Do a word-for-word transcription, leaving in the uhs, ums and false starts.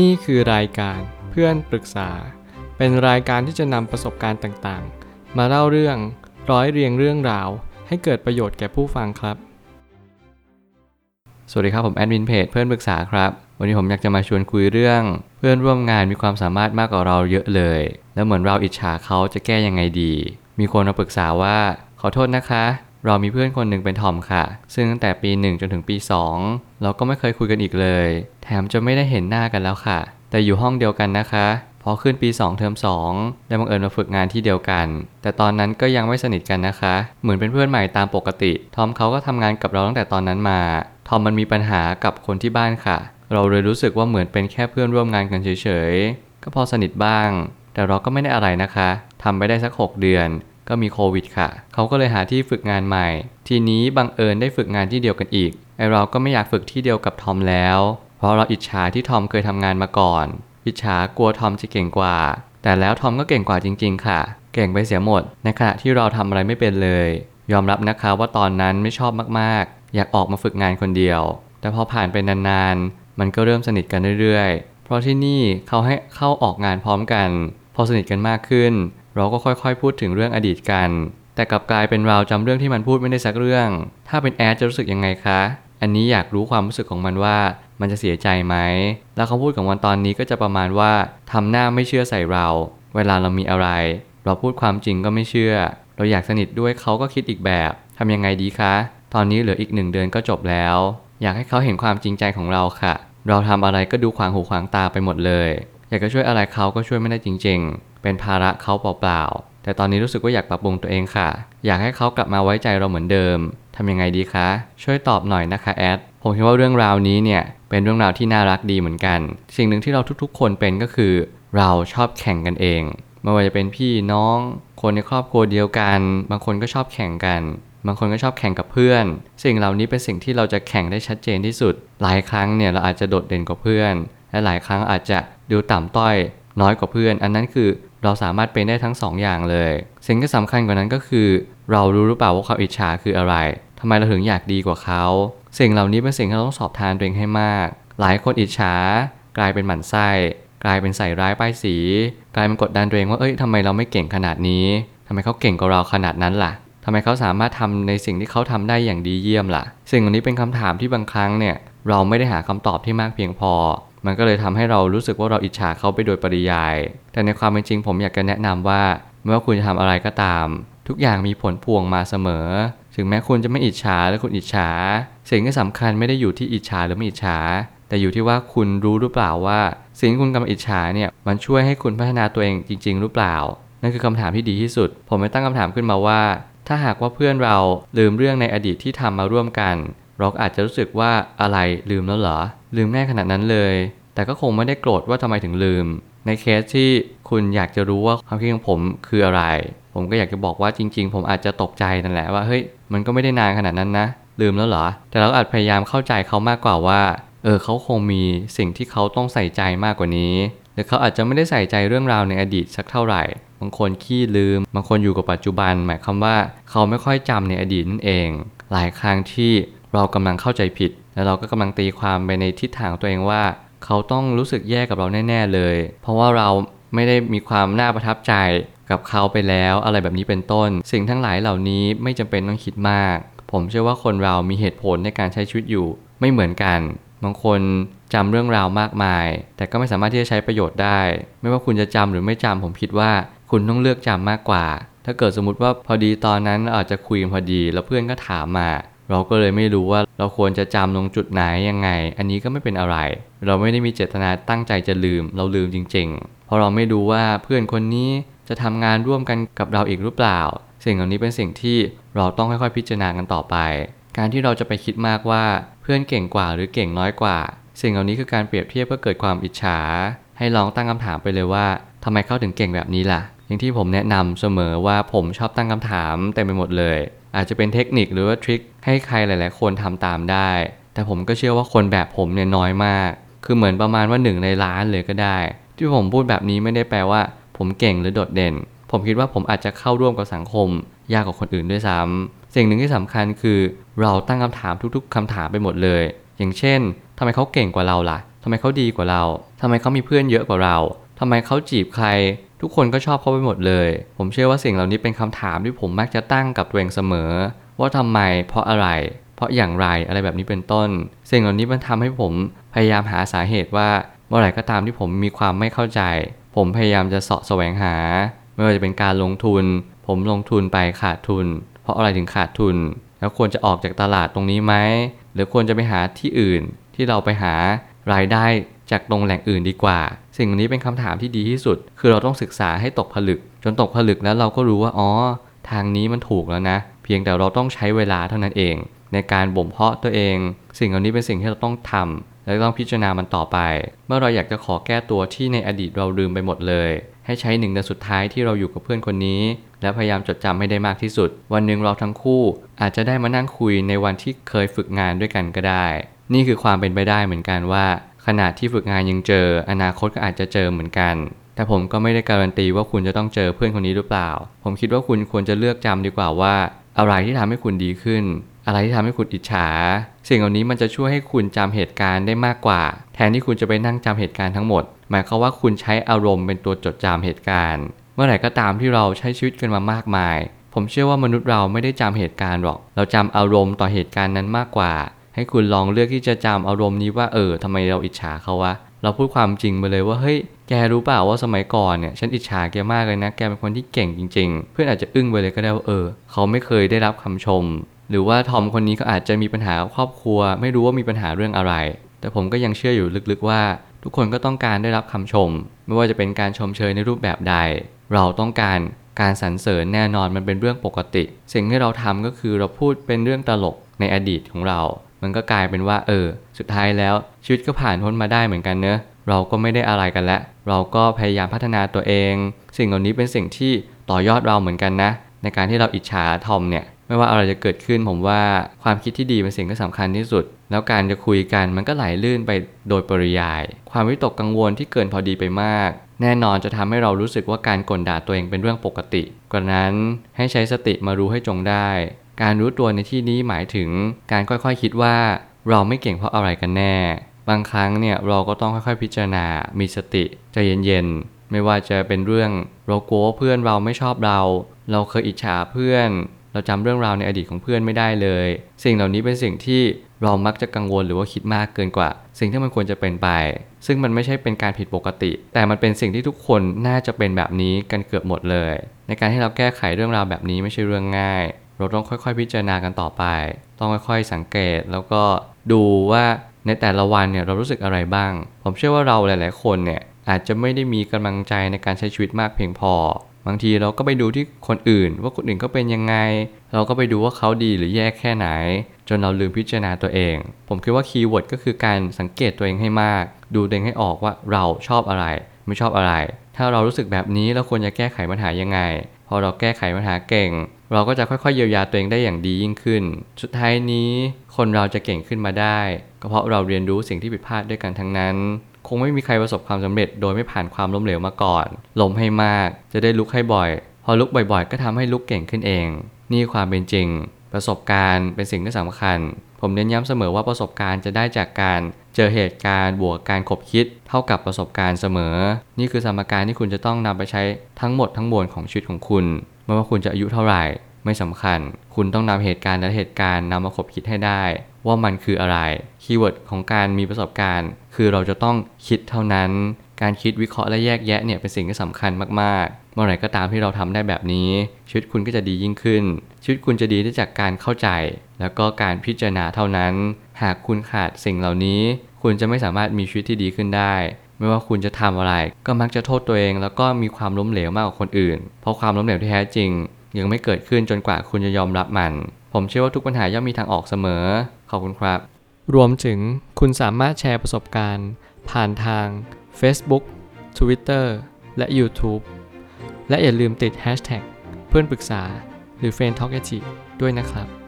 นี่คือรายการเพื่อนปรึกษาเป็นรายการที่จะนำประสบการณ์ต่างๆมาเล่าเรื่องร้อยเรียงเรื่องราวให้เกิดประโยชน์แก่ผู้ฟังครับสวัสดีครับผมแอดมินเพจเพื่อนปรึกษาครับวันนี้ผมอยากจะมาชวนคุยเรื่องเพื่อนร่วมงานมีความสามารถมากกว่าเราเยอะเลยแล้วเหมือนเราอิจฉาเขาจะแก้ยังไงดีมีคนมาปรึกษาว่าขอโทษนะคะเรามีเพื่อนคนหนึ่งเป็นทอมค่ะซึ่งตั้งแต่ปีหนึ่งจนถึงปีสองเราก็ไม่เคยคุยกันอีกเลยแถมจะไม่ได้เห็นหน้ากันแล้วค่ะแต่อยู่ห้องเดียวกันนะคะพอขึ้นปีสองเทอมสองได้บังเอิญมาฝึกงานที่เดียวกันแต่ตอนนั้นก็ยังไม่สนิทกันนะคะเหมือนเป็นเพื่อนใหม่ตามปกติทอมเขาก็ทำงานกับเราตั้งแต่ตอนนั้นมาทอมมันมีปัญหากับคนที่บ้านค่ะเราเลยรู้สึกว่าเหมือนเป็นแค่เพื่อนร่วมงานกันเฉยๆก็พอสนิทบ้างแต่เราก็ไม่ได้อะไรนะคะทำไปได้สักหกเดือนก็มีโควิดค่ะเขาก็เลยหาที่ฝึกงานใหม่ทีนี้บังเอิญได้ฝึกงานที่เดียวกันอีกไอเราก็ไม่อยากฝึกที่เดียวกับทอมแล้วเพราะเราอิจฉาที่ทอมเคยทำงานมาก่อนอิจฉากลัวทอมจะเก่งกว่าแต่แล้วทอมก็เก่งกว่าจริงๆค่ะเก่งไปเสียหมดในขณะที่เราทำอะไรไม่เป็นเลยยอมรับนะคะว่าตอนนั้นไม่ชอบมากๆอยากออกมาฝึกงานคนเดียวแต่พอผ่านไปนานๆมันก็เริ่มสนิทกันเรื่อยๆเพราะที่นี่เขาให้เข้าออกงานพร้อมกันพอสนิทกันมากขึ้นเราก็ค่อยๆพูดถึงเรื่องอดีตกันแต่กลับกลายเป็นเราจำเรื่องที่มันพูดไม่ได้สักเรื่องถ้าเป็นแอดจะรู้สึกยังไงคะอันนี้อยากรู้ความรู้สึกของมันว่ามันจะเสียใจไหมแล้วคำพูดของมันตอนนี้ก็จะประมาณว่าทำหน้าไม่เชื่อใส่เราเวลาเรามีอะไรเราพูดความจริงก็ไม่เชื่อเราอยากสนิทด้วยเขาก็คิดอีกแบบทำยังไงดีคะตอนนี้เหลืออีกหนึ่งเดือนก็จบแล้วอยากให้เขาเห็นความจริงใจของเราค่ะเราทำอะไรก็ดูขวางหูขวางตาไปหมดเลยอยากจะช่วยอะไรเขาก็ช่วยไม่ได้จริงๆเป็นภาระเขาเปล่าๆแต่ตอนนี้รู้สึกว่าอยากปรับปรุงตัวเองค่ะอยากให้เขากลับมาไว้ใจเราเหมือนเดิมทำยังไงดีคะช่วยตอบหน่อยนะคะแอดผมคิดว่าเรื่องราวนี้เนี่ยเป็นเรื่องราวที่น่ารักดีเหมือนกันสิ่งหนึ่งที่เราทุกๆคนเป็นก็คือเราชอบแข่งกันเองไม่ว่าจะเป็นพี่น้องคนในครอบครัวเดียวกันบางคนก็ชอบแข่งกันบางคนก็ชอบแข่งกับเพื่อนสิ่งเหล่านี้เป็นสิ่งที่เราจะแข่งได้ชัดเจนที่สุดหลายครั้งเนี่ยเราอาจจะโดดเด่นกว่าเพื่อนและหลายครั้งอาจจะดูต่ำต้อยน้อยกว่าเพื่อนอันนั้นคือเราสามารถเป็นได้ทั้งสองอย่างเลยสิ่งที่สำคัญกว่านั้นก็คือเรารู้หรือเปล่าว่าความอิจฉาคืออะไรทำไมเราถึงอยากดีกว่าเขาสิ่งเหล่านี้เป็นสิ่งที่เราต้องสอบทานตัวเองให้มากหลายคนอิจฉากลายเป็นหมั่นไส้กลายเป็นใส่ร้ายป้ายสีกลายเป็นกดดันตัวเองว่าเอ้ยทำไมเราไม่เก่งขนาดนี้ทำไมเขาเก่งกว่าเราขนาดนั้นล่ะทำไมเขาสามารถทำในสิ่งที่เขาทำได้อย่างดีเยี่ยมล่ะสิ่งเหล่านี้เป็นคำถามที่บางครั้งเนี่ยเราไม่ได้หาคำตอบที่มากเพียงพอมันก็เลยทำให้เรารู้สึกว่าเราอิจฉาเขาไปโดยปริยายแต่ในความเป็นจริงผมอยากจะแนะนำว่าไม่ว่าคุณจะทำอะไรก็ตามทุกอย่างมีผลพวงมาเสมอถึงแม้คุณจะไม่อิจฉาและคุณอิจฉาสิ่งที่สำคัญไม่ได้อยู่ที่อิจฉาหรือไม่อิจฉาแต่อยู่ที่ว่าคุณรู้หรือเปล่าว่าสิ่งที่คุณกำลังอิจฉาเนี่ยมันช่วยให้คุณพัฒนาตัวเองจริงๆหรือเปล่านั่นคือคำถามที่ดีที่สุดผมไม่ตั้งคำถามขึ้นมาว่าถ้าหากว่าเพื่อนเราลืมเรื่องในอดีตที่ทำมาร่วมกันเราอาจจะรู้สึกว่าอะไรลืมแล้วเหรอลืมง่ายขนาดนั้นเลยแต่ก็คงไม่ได้โกรธว่าทำไมถึงลืมในเคสที่คุณอยากจะรู้ว่าความคิดของผมคืออะไรผมก็อยากจะบอกว่าจริงๆผมอาจจะตกใจนั่นแหละว่าเฮ้ยมันก็ไม่ได้นานขนาดนั้นนะลืมแล้วเหรอแต่เราอาจพยายามเข้าใจเขามากกว่าว่าเออเขาคงมีสิ่งที่เขาต้องใส่ใจมากกว่านี้หรือเขาอาจจะไม่ได้ใส่ใจเรื่องราวในอดีตสักเท่าไหร่บางคนขี้ลืมบางคนอยู่กับปัจจุบันหมายความว่าเขาไม่ค่อยจำในอดีตนั่นเองหลายครั้งที่เรากำลังเข้าใจผิดแล้วเราก็กำลังตีความไปในทิศทางตัวเองว่าเขาต้องรู้สึกแย่กับเราแน่ๆเลยเพราะว่าเราไม่ได้มีความน่าประทับใจกับเขาไปแล้วอะไรแบบนี้เป็นต้นสิ่งทั้งหลายเหล่านี้ไม่จำเป็นต้องคิดมากผมเชื่อว่าคนเรามีเหตุผลในการใช้ชีวิตอยู่ไม่เหมือนกันบางคนจำเรื่องราวมากมายแต่ก็ไม่สามารถที่จะใช้ประโยชน์ได้ไม่ว่าคุณจะจำหรือไม่จำผมคิดว่าคุณต้องเลือกจำมากกว่าถ้าเกิดสมมติว่าพอดีตอนนั้นอาจจะคุยกันพอดีแล้วเพื่อนก็ถามมาเราก็เลยไม่รู้ว่าเราควรจะจำลงจุดไหนยังไงอันนี้ก็ไม่เป็นอะไรเราไม่ได้มีเจตนาตั้งใจจะลืมเราลืมจริงๆเพราะเราไม่รู้ว่าเพื่อนคนนี้จะทำงานร่วมกันกับเราอีกหรือเปล่าสิ่งเหล่านี้เป็นสิ่งที่เราต้องค่อยๆพิจารณากันต่อไปการที่เราจะไปคิดมากว่าเพื่อนเก่งกว่าหรือเก่งน้อยกว่าสิ่งเหล่านี้คือการเปรียบเทียบเพื่อเกิดความอิจฉาให้ลองตั้งคำถามไปเลยว่าทำไมเขาถึงเก่งแบบนี้ล่ะอย่างที่ผมแนะนำเสมอว่าผมชอบตั้งคำถามเต็มไปหมดเลยอาจจะเป็นเทคนิคหรือว่าทริคให้ใครหลายๆคนทำตามได้แต่ผมก็เชื่อว่าคนแบบผมเนี่ยน้อยมากคือเหมือนประมาณว่าหนึ่งในล้านเลยก็ได้ที่ผมพูดแบบนี้ไม่ได้แปลว่าผมเก่งหรือโดดเด่นผมคิดว่าผมอาจจะเข้าร่วมกับสังคมยากกว่าคนอื่นด้วยซ้ำสิ่งหนึ่งที่สำคัญคือเราตั้งคำถามทุกๆคำถามไปหมดเลยอย่างเช่นทำไมเขาเก่งกว่าเราล่ะ ทำไมเขาดีกว่าเราทำไมเขามีเพื่อนเยอะกว่าเราทำไมเขาจีบใครทุกคนก็ชอบเขาไปหมดเลยผมเชื่อว่าสิ่งเหล่านี้เป็นคำถามที่ผมมักจะตั้งกับตัวเองเสมอว่าทำไมเพราะอะไรเพราะอย่างไรอะไรแบบนี้เป็นต้นสิ่งเหล่านี้มันทำให้ผมพยายามหาสาเหตุว่าเมื่อไหร่ก็ตามที่ผมมีความไม่เข้าใจผมพยายามจะเสาะแสวงหาไม่ว่าจะเป็นการลงทุนผมลงทุนไปขาดทุนเพราะอะไรถึงขาดทุนแล้วควรจะออกจากตลาดตรงนี้ไหมหรือควรจะไปหาที่อื่นที่เราไปหารายได้จากตรงแหล่งอื่นดีกว่าสิ่งนี้เป็นคำถามที่ดีที่สุดคือเราต้องศึกษาให้ตกผลึกจนตกผลึกแล้วเราก็รู้ว่าอ๋อทางนี้มันถูกแล้วนะเพียงแต่เราต้องใช้เวลาเท่านั้นเองในการบ่มเพาะตัวเองสิ่งเหล่านี้เป็นสิ่งที่เราต้องทำและต้องพิจารณามันต่อไปเมื่อเราอยากจะขอแก้ตัวที่ในอดีตเราลืมไปหมดเลยให้ใช้หนึ่งเดือนสุดท้ายที่เราอยู่กับเพื่อนคนนี้และพยายามจดจำให้ได้มากที่สุดวันหนึ่งเราทั้งคู่อาจจะได้มานั่งคุยในวันที่เคยฝึกงานด้วยกันก็ได้นี่คือความเป็นไปได้เหมือนกันว่าขณะที่ฝึกงานยังเจออนาคตก็อาจจะเจอเหมือนกันแต่ผมก็ไม่ได้การันตีว่าคุณจะต้องเจอเพื่อนคนนี้หรือเปล่าผมคิดว่าคุณควรจะเลือกจำดีกว่าว่าอะไรที่ทำให้คุณดีขึ้นอะไรที่ทำให้คุณอิจฉาสิ่งเหล่านี้มันจะช่วยให้คุณจำเหตุการณ์ได้มากกว่าแทนที่คุณจะไปนั่งจำเหตุการณ์ทั้งหมดหมายความว่าคุณใช้อารมณ์เป็นตัวจดจำเหตุการณ์เมื่อไหร่ก็ตามที่เราใช้ชีวิตกันมามากมายผมเชื่อว่ามนุษย์เราไม่ได้จำเหตุการณ์หรอกเราจำอารมณ์ต่อเหตุการณ์นั้นมากกว่าให้คุณลองเลือกที่จะจำอารมณ์นี้ว่าเออทำไมเราอิจฉาเขาวะเราพูดความจริงไปเลยว่าเฮ้ยแกรู้เปล่าว่าสมัยก่อนเนี่ยฉันอิจฉาแกมากเลยนะแกเป็นคนที่เก่งจริงๆเพื่อนอาจจะอึ้งไปเลยก็ได้ว่าเออเขาไม่เคยได้รับคำชมหรือว่าทอมคนนี้เขาอาจจะมีปัญหาครอบครัวไม่รู้ว่ามีปัญหาเรื่องอะไรแต่ผมก็ยังเชื่ออยู่ลึกๆว่าทุกคนก็ต้องการได้รับคำชมไม่ว่าจะเป็นการชมเชยในรูปแบบใดเราต้องการการสรรเสริญแน่นอนมันเป็นเรื่องปกติสิ่งที่เราทำก็คือเราพูดเป็นเรื่องตลกในอดีตของเรามันก็กลายเป็นว่าเออสุดท้ายแล้วชีวิตก็ผ่านพ้นมาได้เหมือนกันเนอะเราก็ไม่ได้อะไรกันแล้วเราก็พยายามพัฒนาตัวเองสิ่งเหล่านี้เป็นสิ่งที่ต่อยอดเราเหมือนกันนะในการที่เราอิจฉาทอมเนี่ยไม่ว่าอะไรจะเกิดขึ้นผมว่าความคิดที่ดีเป็นสิ่งที่สำคัญที่สุดแล้วการจะคุยกันมันก็ไหลลื่นไปโดยปริยายความวิตกกังวลที่เกินพอดีไปมากแน่นอนจะทำให้เรารู้สึกว่าการกลด่าตัวเองเป็นเรื่องปกติกว่านั้นให้ใช้สติมารู้ให้จงได้การรู้ตัวในที่นี้หมายถึงการค่อยๆคิดว่าเราไม่เก่งเพราะอะไรกันแน่บางครั้งเนี่ยเราก็ต้องค่อยๆพิจารณามีสติใจเย็นๆไม่ว่าจะเป็นเรื่องเรากลัวเพื่อนเราไม่ชอบเราเราเคยอิจฉาเพื่อนเราจำเรื่องราวในอดีตของเพื่อนไม่ได้เลยสิ่งเหล่านี้เป็นสิ่งที่เรามักจะกังวลหรือว่าคิดมากเกินกว่าสิ่งที่มันควรจะเป็นไปซึ่งมันไม่ใช่เป็นการผิดปกติแต่มันเป็นสิ่งที่ทุกคนน่าจะเป็นแบบนี้กันเกือบหมดเลยในการที่เราแก้ไขเรื่องราวแบบนี้ไม่ใช่เรื่องง่ายเราต้องค่อยๆพิจารณากันต่อไปต้องค่อยๆสังเกตแล้วก็ดูว่าในแต่ละวันเนี่ยเรารู้สึกอะไรบ้างผมเชื่อว่าเราหลายๆคนเนี่ยอาจจะไม่ได้มีกำลังใจในการใช้ชีวิตมากเพียงพอบางทีเราก็ไปดูที่คนอื่นว่าคนอื่นเขาเป็นยังไงเราก็ไปดูว่าเขาดีหรือแย่แค่ไหนจนเราลืมพิจารณาตัวเองผมคิดว่าคีย์เวิร์ดก็คือการสังเกตตัวเองให้มากดูตัวเองให้ออกว่าเราชอบอะไรไม่ชอบอะไรถ้าเรารู้สึกแบบนี้เราควรจะแก้ไขปัญหายังไงพอเราแก้ไขปัญหาเก่งเราก็จะค่อยๆเยียวยาตัวเองได้อย่างดียิ่งขึ้นสุดท้ายนี้คนเราจะเก่งขึ้นมาได้ก็เพราะเราเรียนรู้สิ่งที่ผิดพลาดด้วยกันทั้งนั้นคงไม่มีใครประสบความสำเร็จโดยไม่ผ่านความล้มเหลวมาก่อนล้มให้มากจะได้ลุกให้บ่อยพอลุกบ่อยๆก็ทำให้ลุกเก่งขึ้นเองนี่ความเป็นจริงประสบการณ์เป็นสิ่งที่สำคัญผมเน้นย้ำเสมอว่าประสบการณ์จะได้จากการเจอเหตุการณ์บวกการขบคิดเท่ากับประสบการณ์เสมอนี่คือสมการที่คุณจะต้องนำไปใช้ทั้งหมดทั้งมวลของชีวิตของคุณไม่ว่าคุณจะอายุเท่าไหร่ไม่สำคัญคุณต้องนำเหตุการณ์และเหตุการณ์นำมาขบคิดให้ได้ว่ามันคืออะไรคีย์เวิร์ดของการมีประสบการณ์คือเราจะต้องคิดเท่านั้นการคิดวิเคราะห์และแยกแยะเนี่ยเป็นสิ่งที่สำคัญมากๆเมื่อไหร่ก็ตามที่เราทำได้แบบนี้ชีวิตคุณก็จะดียิ่งขึ้นชีวิตคุณจะดีได้จากการเข้าใจแล้วก็การพิจารณาเท่านั้นหากคุณขาดสิ่งเหล่านี้คุณจะไม่สามารถมีชีวิตที่ดีขึ้นได้ไม่ว่าคุณจะทำอะไรก็มักจะโทษตัวเองแล้วก็มีความล้มเหลวมากกว่าคนอื่นเพราะความล้มเหลวที่แท้จริงยังไม่เกิดขึ้นจนกว่าคุณจะยอมรับมันผมเชื่อว่าทุกปัญหาย่อมมีทางออกเสมอขอบคุณครับรวมถึงคุณสามารถแชร์ประสบการณ์ผ่านทาง Facebook Twitter และ YouTube และอย่าลืมติด แฮชแท็ก เพื่อนปรึกษาหรือ เฟรนด์ ทอล์ก แอท จี ด้วยนะครับ